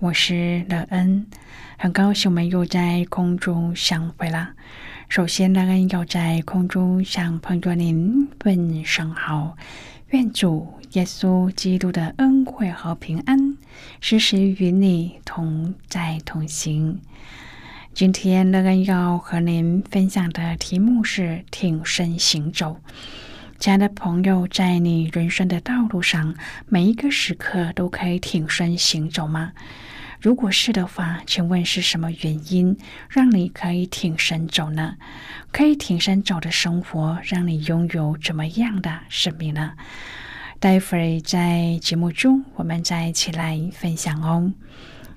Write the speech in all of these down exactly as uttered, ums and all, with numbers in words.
我是乐恩，很高兴我们又在空中相会了。首先，乐恩要在空中向朋友您问声好，愿主耶稣基督的恩惠和平安时时与你同在同行。今天，乐恩要和您分享的题目是挺身行走。亲爱的朋友，在你人生的道路上，每一个时刻都可以挺身行走吗？如果是的话，请问是什么原因让你可以挺身走呢？可以挺身走的生活，让你拥有怎么样的生命呢？待会在节目中，我们再一起来分享哦。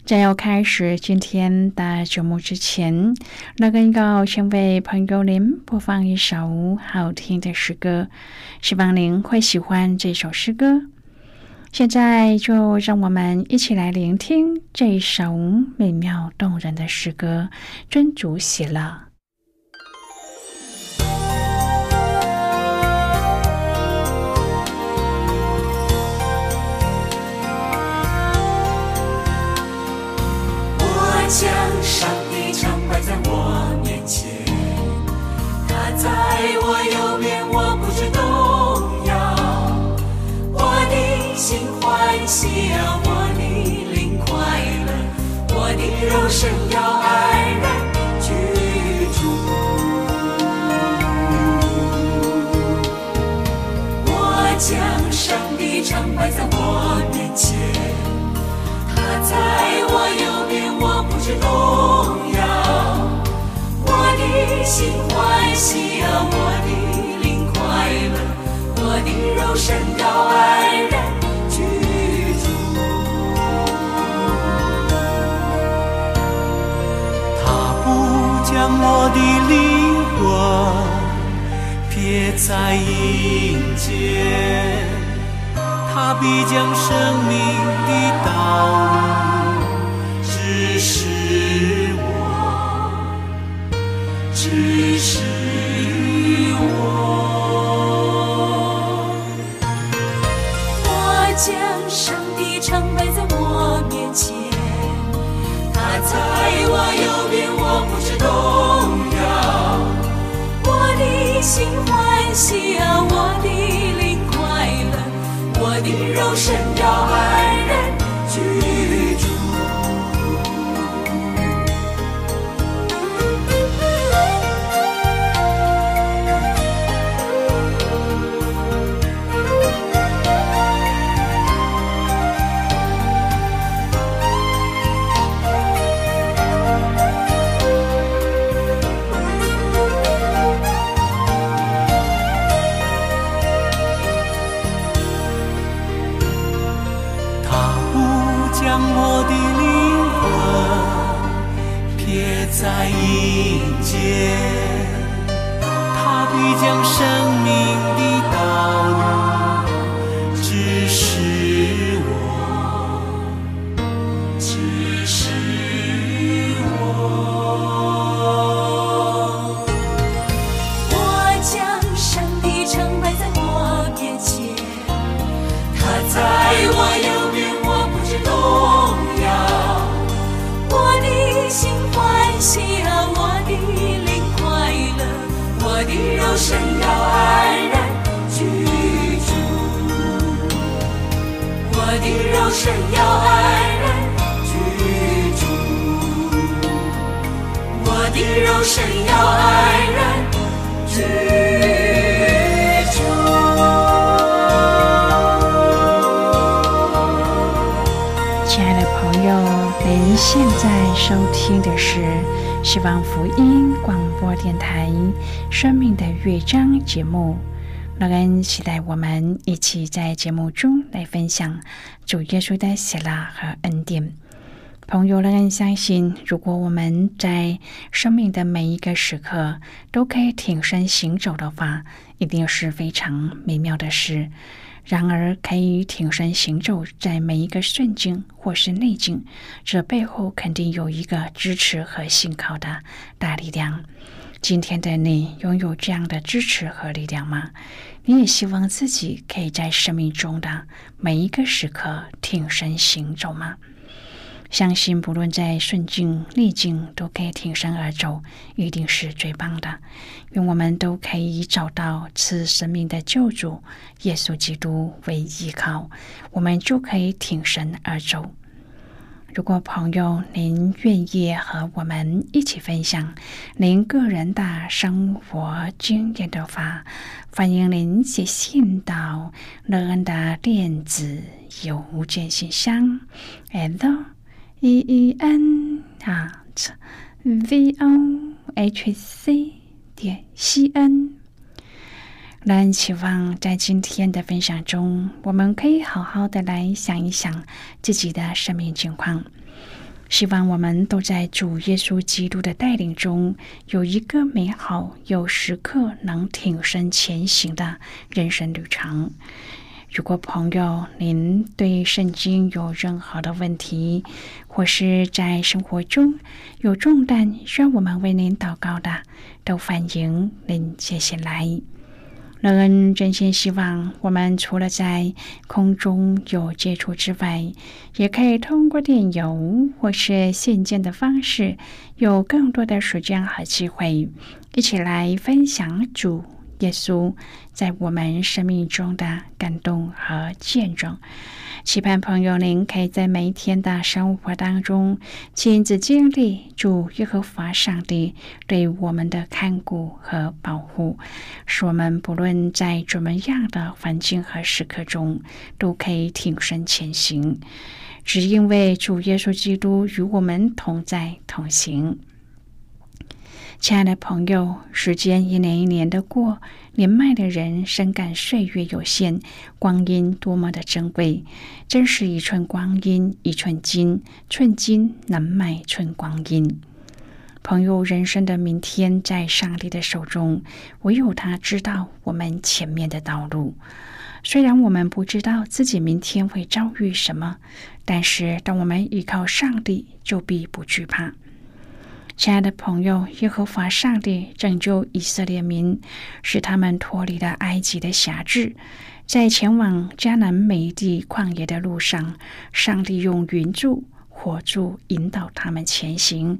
在要开始今天的节目之前，乐恩要先为朋友您播放一首好听的诗歌，希望您会喜欢这首诗歌。现在就让我们一起来聆听这首美妙动人的诗歌《真主喜乐》。将上帝常摆在我面前，他在我右边，我不知动摇。我的心欢喜啊，我的灵快乐，我的肉身要安然居住。我将上帝常摆在我面前，他在我右边，我不知动摇。我的心欢喜啊，我的灵快乐，我的肉身要安然居住。他不将我的灵魂撇在阴间，他必将生命的道路只是我。我将上帝常摆在我面前，他在我右边，我不知动摇。我的心欢喜啊，我的灵快乐，我的肉身要安然居住。在阴间，他必将生命的道路指示我，指示我。我将上帝常摆在我面前，他在我右边，我不知动摇。我的心怀喜啊，我的灵快乐，我的肉身要安然居住，我的肉身要安然居住。我的肉身要安然居住。亲爱的朋友，您现在收听的是希望福音广播电台生命的乐章节目。乐恩期待我们一起在节目中来分享主耶稣的喜乐和恩典。朋友，乐恩相信，如果我们在生命的每一个时刻都可以挺身行走的话，一定是非常美妙的事。然而，可以挺身行走在每一个顺境或是逆境，这背后肯定有一个支持和信靠的大力量。今天的你拥有这样的支持和力量吗？你也希望自己可以在生命中的每一个时刻挺身行走吗？相信不论在顺境逆境都可以挺身而走，一定是最棒的。愿我们都可以找到赐生命的救主耶稣基督为依靠，我们就可以挺身而走。如果朋友您愿意和我们一起分享您个人的生活经验的话，欢迎您写信到乐恩的电子邮件信箱 L E E N at v o h c 点 c n。乐恩期望在今天的分享中，我们可以好好的来想一想自己的生命情况。希望我们都在主耶稣基督的带领中，有一个美好又时刻能挺身前行的人生旅程。如果朋友您对圣经有任何的问题，或是在生活中有重担需要我们为您祷告的，都欢迎您写信来。乐恩真心希望我们除了在空中有接触之外，也可以通过电邮或是信件的方式，有更多的时间和机会一起来分享主耶稣在我们生命中的感动和见证。期盼朋友您可以在每一天的生活当中亲自经历主耶和华上帝对我们的看顾和保护，使我们不论在怎么样的环境和时刻中都可以挺身前行，只因为主耶稣基督与我们同在同行。亲爱的朋友，时间一年一年的过，年迈的人深感岁月有限，光阴多么的珍贵，真是一寸光阴一寸金，寸金难买寸光阴。朋友，人生的明天在上帝的手中，唯有他知道我们前面的道路。虽然我们不知道自己明天会遭遇什么，但是当我们依靠上帝，就必不惧怕。亲爱的朋友，耶和华上帝拯救以色列民，使他们脱离了埃及的辖制。在前往迦南美地旷野的路上，上帝用云柱、火柱引导他们前行。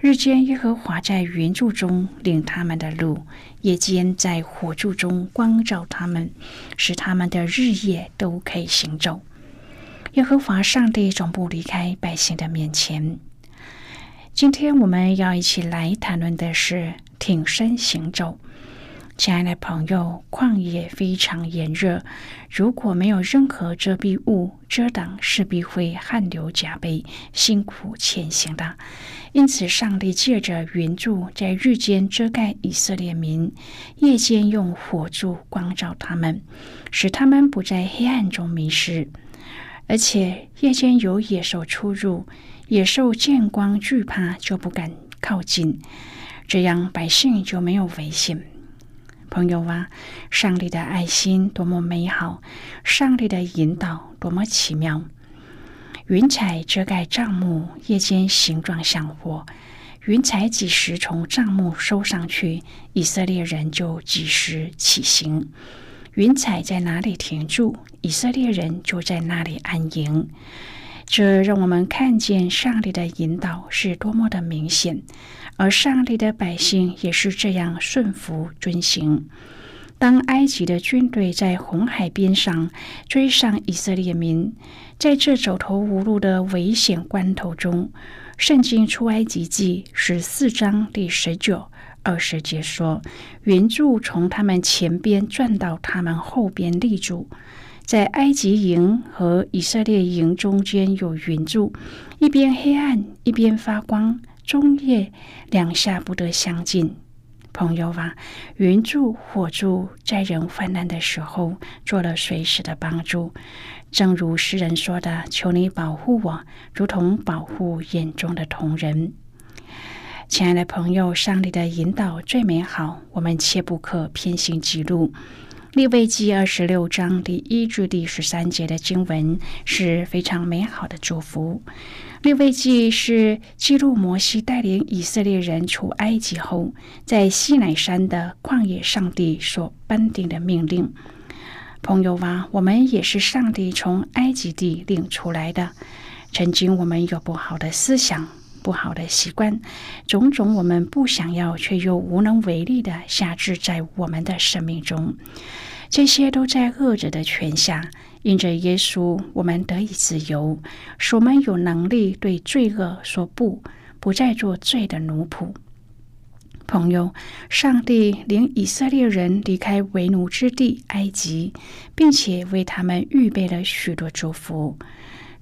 日间，耶和华在云柱中领他们的路；夜间，在火柱中光照他们，使他们的日夜都可以行走。耶和华上帝总不离开百姓的面前。今天我们要一起来谈论的是挺身行走。亲爱的朋友，旷野非常炎热，如果没有任何遮蔽物遮挡，势必会汗流浃背，辛苦前行的。因此，上帝借着云柱在日间遮盖以色列民，夜间用火柱光照他们，使他们不在黑暗中迷失。而且夜间有野兽出入，野兽见光惧怕，就不敢靠近，这样百姓就没有危险。朋友啊，上帝的爱心多么美好，上帝的引导多么奇妙。云彩遮盖帐幕，夜间形状像火，云彩几时从帐幕收上去，以色列人就几时起行。云彩在哪里停住，以色列人就在那里安营。这让我们看见上帝的引导是多么的明显，而上帝的百姓也是这样顺服遵行。当埃及的军队在红海边上追上以色列民，在这走投无路的危险关头中，圣经出埃及记十四章第十九、二十节说：“云柱从他们前边转到他们后边立住。”在埃及营和以色列营中间有云柱，一边黑暗，一边发光，终夜两下不得相近。朋友啊，云柱、火柱在人患难的时候做了随时的帮助。正如诗人说的：“求你保护我，如同保护眼中的瞳人。”亲爱的朋友，上帝的引导最美好，我们切不可偏行己路。利未记二十六章第一至第十三节的经文是非常美好的祝福。利未记是记录摩西带领以色列人出埃及后，在西乃山的旷野上帝所颁定的命令。朋友啊，我们也是上帝从埃及地领出来的。曾经我们有不好的思想，不好的习惯，种种我们不想要却又无能为力的辖制在我们的生命中，这些都在恶者的权下。因着耶稣，我们得以自由，使我们有能力对罪恶说不，不再做罪的奴仆。朋友，上帝领以色列人离开为奴之地埃及，并且为他们预备了许多祝福。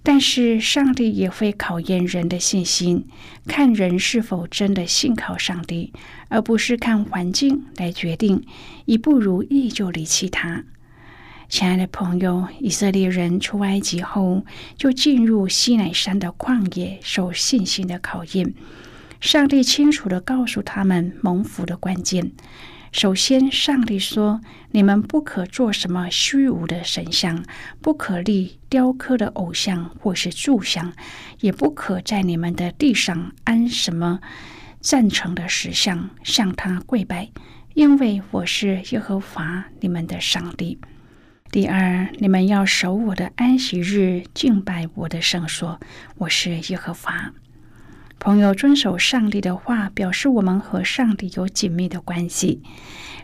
但是上帝也会考验人的信心，看人是否真的信靠上帝，而不是看环境来决定，一不如意就离弃他。亲爱的朋友，以色列人出埃及后，就进入西乃山的旷野，受信心的考验。上帝清楚地告诉他们蒙福的关键。首先，上帝说：“你们不可做什么虚无的神像，不可立雕刻的偶像或是柱像，也不可在你们的地上安什么赞成的石像，向他跪拜，因为我是耶和华你们的上帝。”第二，你们要守我的安息日，敬拜我的圣所，我是耶和华。朋友，遵守上帝的话，表示我们和上帝有紧密的关系。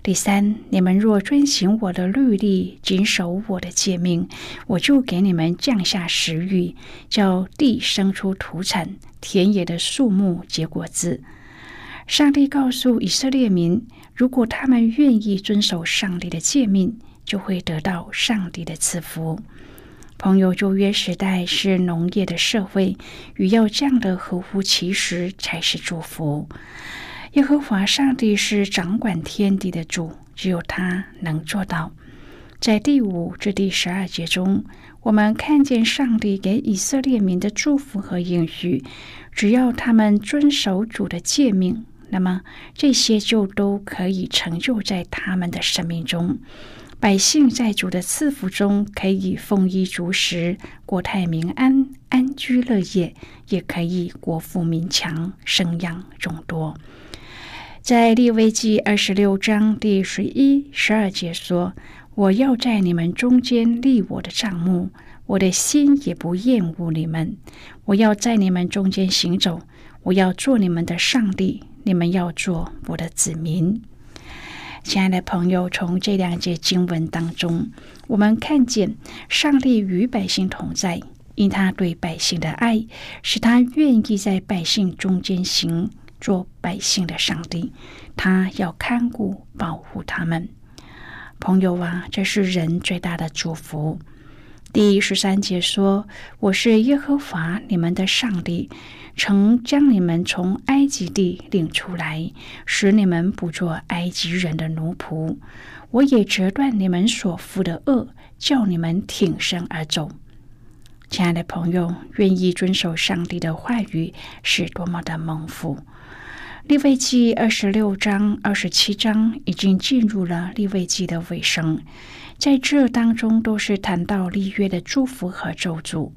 第三，你们若遵行我的律例，谨守我的诫命，我就给你们降下时雨，叫地生出土产，田野的树木结果子。上帝告诉以色列民，如果他们愿意遵守上帝的诫命，就会得到上帝的赐福。朋友，旧约时代是农业的社会，与要这样的合乎其时才是祝福。耶和华上帝是掌管天地的主，只有他能做到。在第五至第十二节中，我们看见上帝给以色列民的祝福和应许，只要他们遵守主的诫命，那么这些就都可以成就在他们的生命中。百姓在主的赐福中可以丰衣足食，国泰民安，安居乐业，也可以国富民强，生养众多。在利未记二十六章第十一、十二节说：“我要在你们中间立我的帐幕，我的心也不厌恶你们。我要在你们中间行走，我要做你们的上帝，你们要做我的子民。”亲爱的朋友，从这两节经文当中，我们看见上帝与百姓同在，因他对百姓的爱，使他愿意在百姓中间行，做百姓的上帝，他要看顾保护他们。朋友啊，这是人最大的祝福。第十三节说：“我是耶和华你们的上帝，曾将你们从埃及地领出来，使你们不做埃及人的奴仆。我也折断你们所负的恶，叫你们挺身而走。”亲爱的朋友，愿意遵守上帝的话语是多么的蒙福。利未记二十六章、二十七章已经进入了利未记的尾声，在这当中都是谈到立约的祝福和咒诅。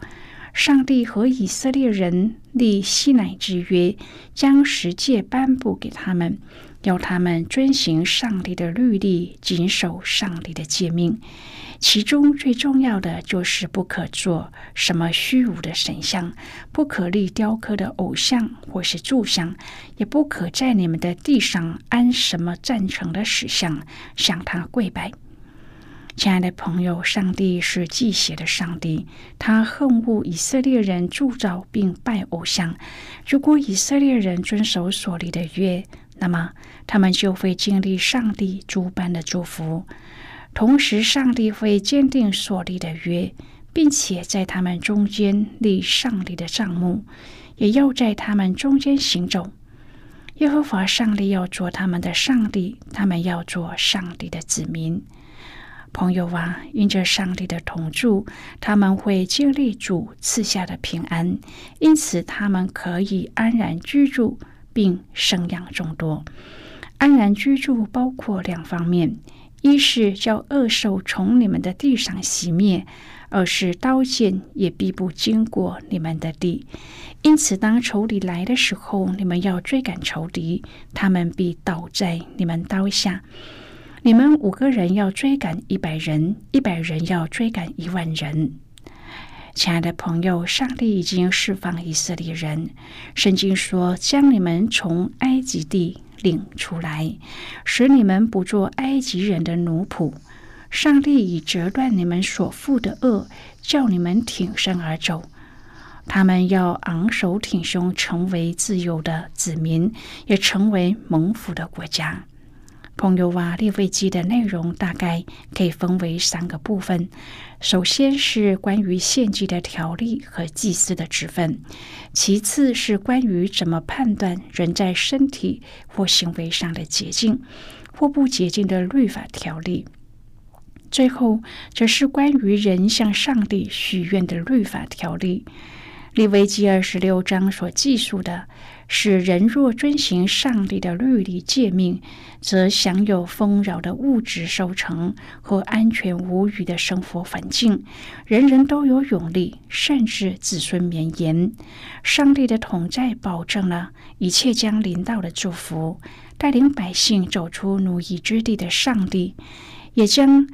上帝和以色列人立西乃之约，将十诫颁布给他们，要他们遵行上帝的律例，谨守上帝的诫命。其中最重要的就是不可做什么虚无的神像，不可立雕刻的偶像或是柱像，也不可在你们的地上安什么赞成的石像，向他跪拜。亲爱的朋友，上帝是忌邪的上帝，他恨恶以色列人铸造并拜偶像。如果以色列人遵守所立的约，那么他们就会经历上帝诸般的祝福。同时，上帝会坚定所立的约，并且在他们中间立上帝的帐幕，也要在他们中间行走。耶和华上帝要做他们的上帝，他们要做上帝的子民。朋友啊，因着上帝的同住，他们会经历主赐下的平安，因此他们可以安然居住，并生养众多。安然居住包括两方面：一是叫恶兽从你们的地上熄灭，二是刀剑也必不经过你们的地。因此，当仇敌来的时候，你们要追赶仇敌，他们必倒在你们刀下。你们五个人要追赶一百人，一百人要追赶一万人。亲爱的朋友，上帝已经释放以色列人，圣经说将你们从埃及地领出来，使你们不做埃及人的奴仆。上帝已折断你们所负的轭，叫你们挺身而走。他们要昂首挺胸，成为自由的子民，也成为蒙福的国家。朋友啊，利未记的内容大概可以分为三个部分。首先是关于献祭的条例和祭司的职分，其次是关于怎么判断人在身体或行为上的洁净或不洁净的律法条例，最后则是关于人向上帝许愿的律法条例。利未记二十六章所记述的是，人若遵行上帝的律例诫命，则享有丰饶的物质收成和安全无虞的生活环境，人人都有勇力，甚至子孙绵延。上帝的同在保证了一切将临到的祝福，带领百姓走出奴役之地的上帝，也将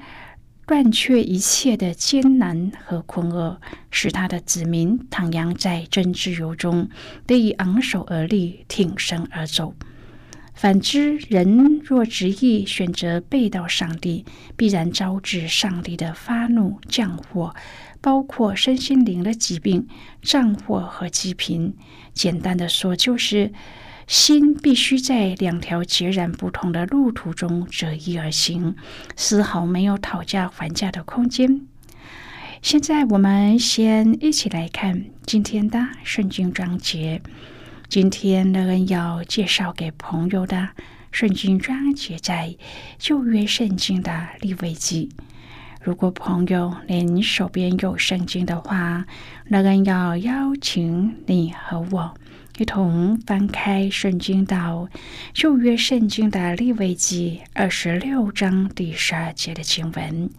断却一切的艰难和困厄，使他的子民徜徉在真自由中，得以昂首而立，挺身而走。反之，人若执意选择背道上帝，必然招致上帝的发怒降祸，包括身心灵的疾病、战祸和积贫。简单的说，就是心必须在两条截然不同的路途中择一而行，丝毫没有讨价还价的空间。现在我们先一起来看今天的圣经章节。今天乐恩要介绍给朋友的圣经章节在旧约圣经的利未记。如果朋友您手边有圣经的话，乐恩要邀请你和我一同翻开圣经到旧约圣经的利未记二十六章第十二节的经文。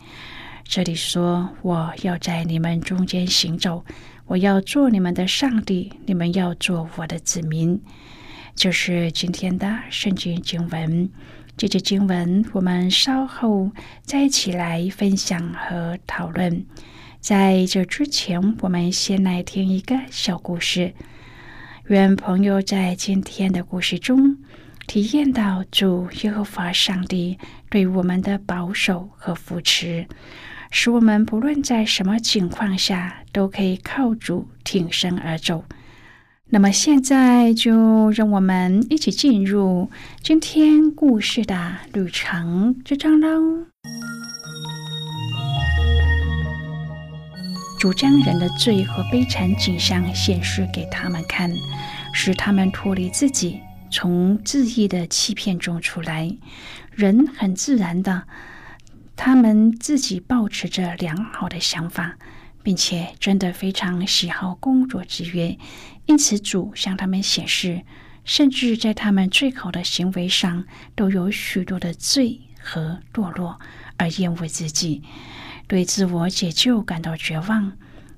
这里说，我要在你们中间行走，我要做你们的上帝，你们要做我的子民。就是今天的圣经经文。这节经文我们稍后再一起来分享和讨论。在这之前，我们先来听一个小故事，愿朋友在今天的故事中体验到主耶和华上帝对我们的保守和扶持，使我们不论在什么情况下都可以靠主挺身而走。那么现在就让我们一起进入今天故事的旅程之章喽。主将人的罪和悲惨景象显示给他们看，使他们脱离自己，从自意的欺骗中出来。人很自然的，他们自己抱持着良好的想法，并且真的非常喜好工作之约，因此主向他们显示，甚至在他们最好的行为上都有许多的罪和堕落，而厌恶自己，对自我解救感到绝望，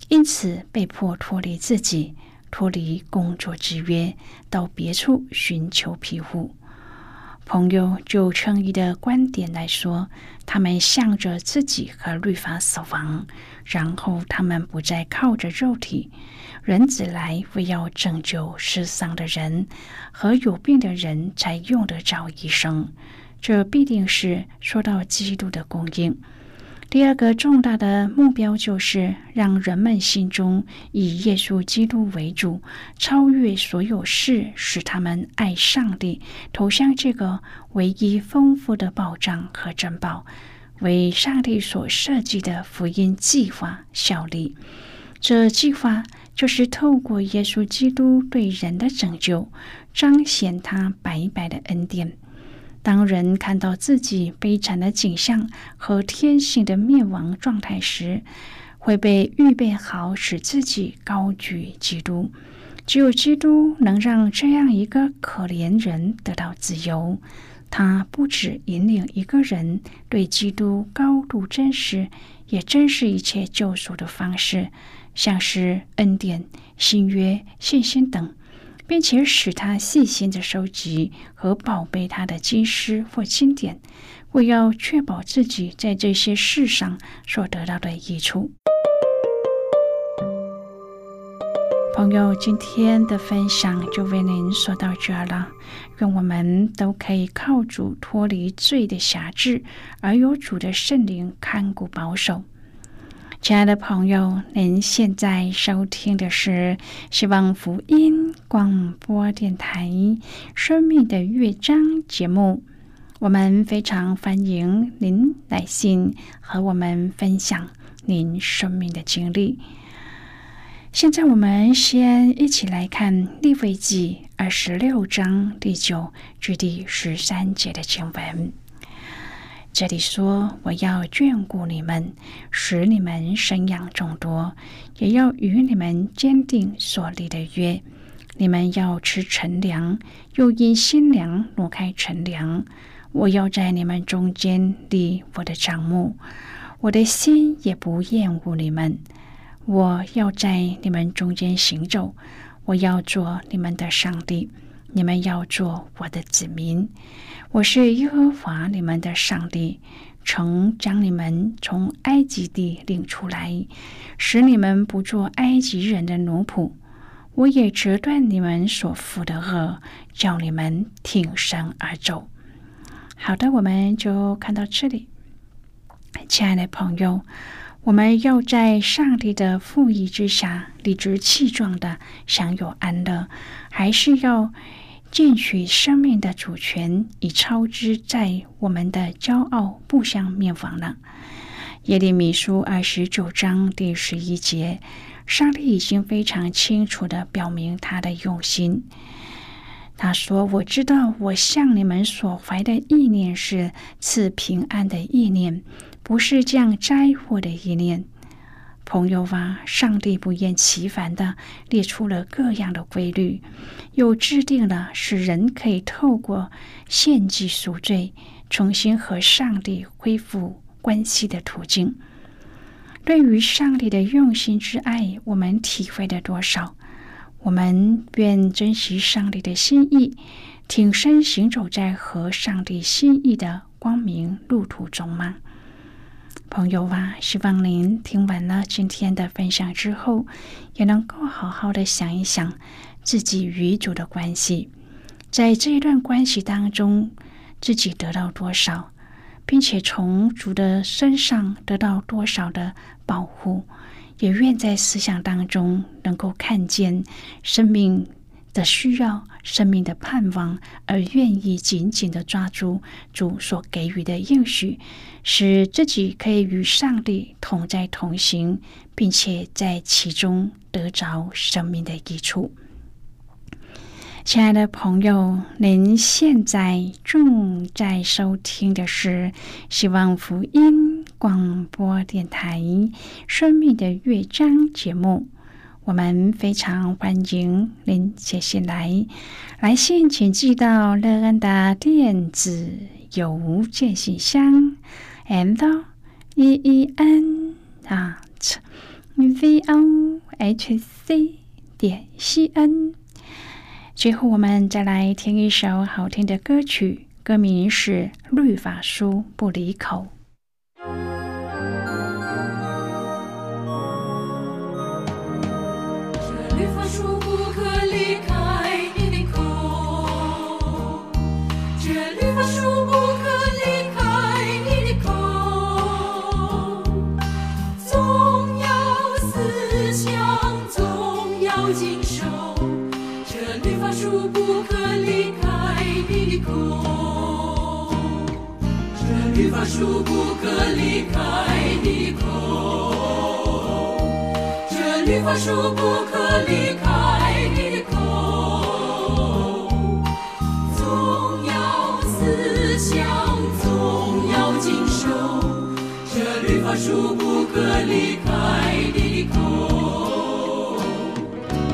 因此被迫脱离自己，脱离工作之约，到别处寻求庇护。朋友，就称义的观点来说，他们向着自己和律法死亡，然后他们不再靠着肉体。人子来为要拯救失丧的人和有病的人，才用得着医生，这必定是说到基督的供应。第二个重大的目标就是让人们心中以耶稣基督为主，超越所有事，使他们爱上帝，投向这个唯一丰富的保障和珍宝，为上帝所设计的福音计划效力。这计划就是透过耶稣基督对人的拯救，彰显他白白的恩典。当人看到自己悲惨的景象和天性的灭亡状态时，会被预备好使自己高举基督。只有基督能让这样一个可怜人得到自由。他不只引领一个人对基督高度真实，也真实一切救赎的方式，像是恩典、新约、信心等，并且使他细心地收集和宝贝他的经师或经典，为要确保自己在这些事上所得到的益处。朋友，今天的分享就为您说到这儿了。愿我们都可以靠主脱离罪的辖制，而有主的圣灵看顾保守。亲爱的朋友，您现在收听的是希望福音广播电台《生命的乐章》节目，我们非常欢迎您来信和我们分享您生命的经历。现在我们先一起来看《利未记》二十六章第九至第十三节的经文。这里说，我要眷顾你们，使你们生养众多，也要与你们坚定所立的约。你们要吃陈粮，又因新粮挪开陈粮。我要在你们中间立我的帐幕，我的心也不厌恶你们。我要在你们中间行走，我要做你们的上帝，你们要做我的子民。我是耶和华你们的上帝，曾将你们从埃及地领出来，使你们不做埃及人的奴仆。我也折断你们所负的轭，叫你们挺身而走。好的，我们就看到这里。亲爱的朋友，我们要在上帝的赋予之下，理直气壮地享有安乐，还是要进取生命的主权，以超之在我们的骄傲不相灭亡了。耶利米书二十九章第十一节，上帝已经非常清楚地表明他的用心。他说，我知道我向你们所怀的意念是赐平安的意念，不是降灾祸的意念。朋友啊，上帝不厌其烦地列出了各样的规律，又制定了使人可以透过献祭赎罪，重新和上帝恢复关系的途径。对于上帝的用心之爱，我们体会了多少？我们愿珍惜上帝的心意，挺身行走在和上帝心意的光明路途中吗？朋友啊，希望您听完了今天的分享之后，也能够好好的想一想自己与主的关系，在这一段关系当中，自己得到多少，并且从主的身上得到多少的保护。也愿在思想当中能够看见生命的需要，生命的盼望，而愿意紧紧地抓住主所给予的应许，使自己可以与上帝同在同行，并且在其中得着生命的益处。亲爱的朋友，您现在正在收听的是希望福音广播电台《生命的乐章》节目。我们非常欢迎您写信来，来信请寄到乐恩的电子邮件信箱 l e e n at v o h c 点 c n。最后，我们再来听一首好听的歌曲，歌名是《律法书不离口》。这律法书不可离开你的口，这律法书不可离开你的口，这律法书不可离开你口，这律法书不可离开你口，总要思想，总要经受，这律法书不可离开你口，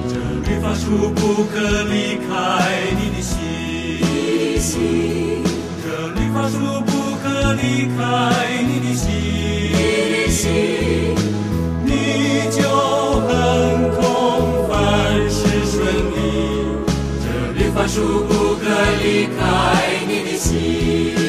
这律法书不可离开你的心。这律法书不可离开你的心，你就横空凡事顺利。这律法书不可离开你的心。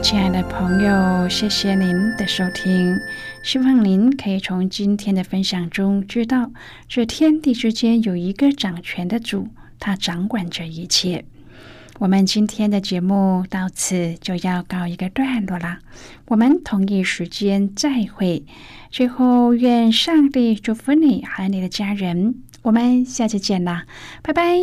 亲爱的朋友，谢谢您的收听，希望您可以从今天的分享中知道，这天地之间有一个掌权的主，他掌管着一切。我们今天的节目到此就要告一个段落了，我们同一时间再会。最后愿上帝祝福你和你的家人，我们下期见啦，拜拜。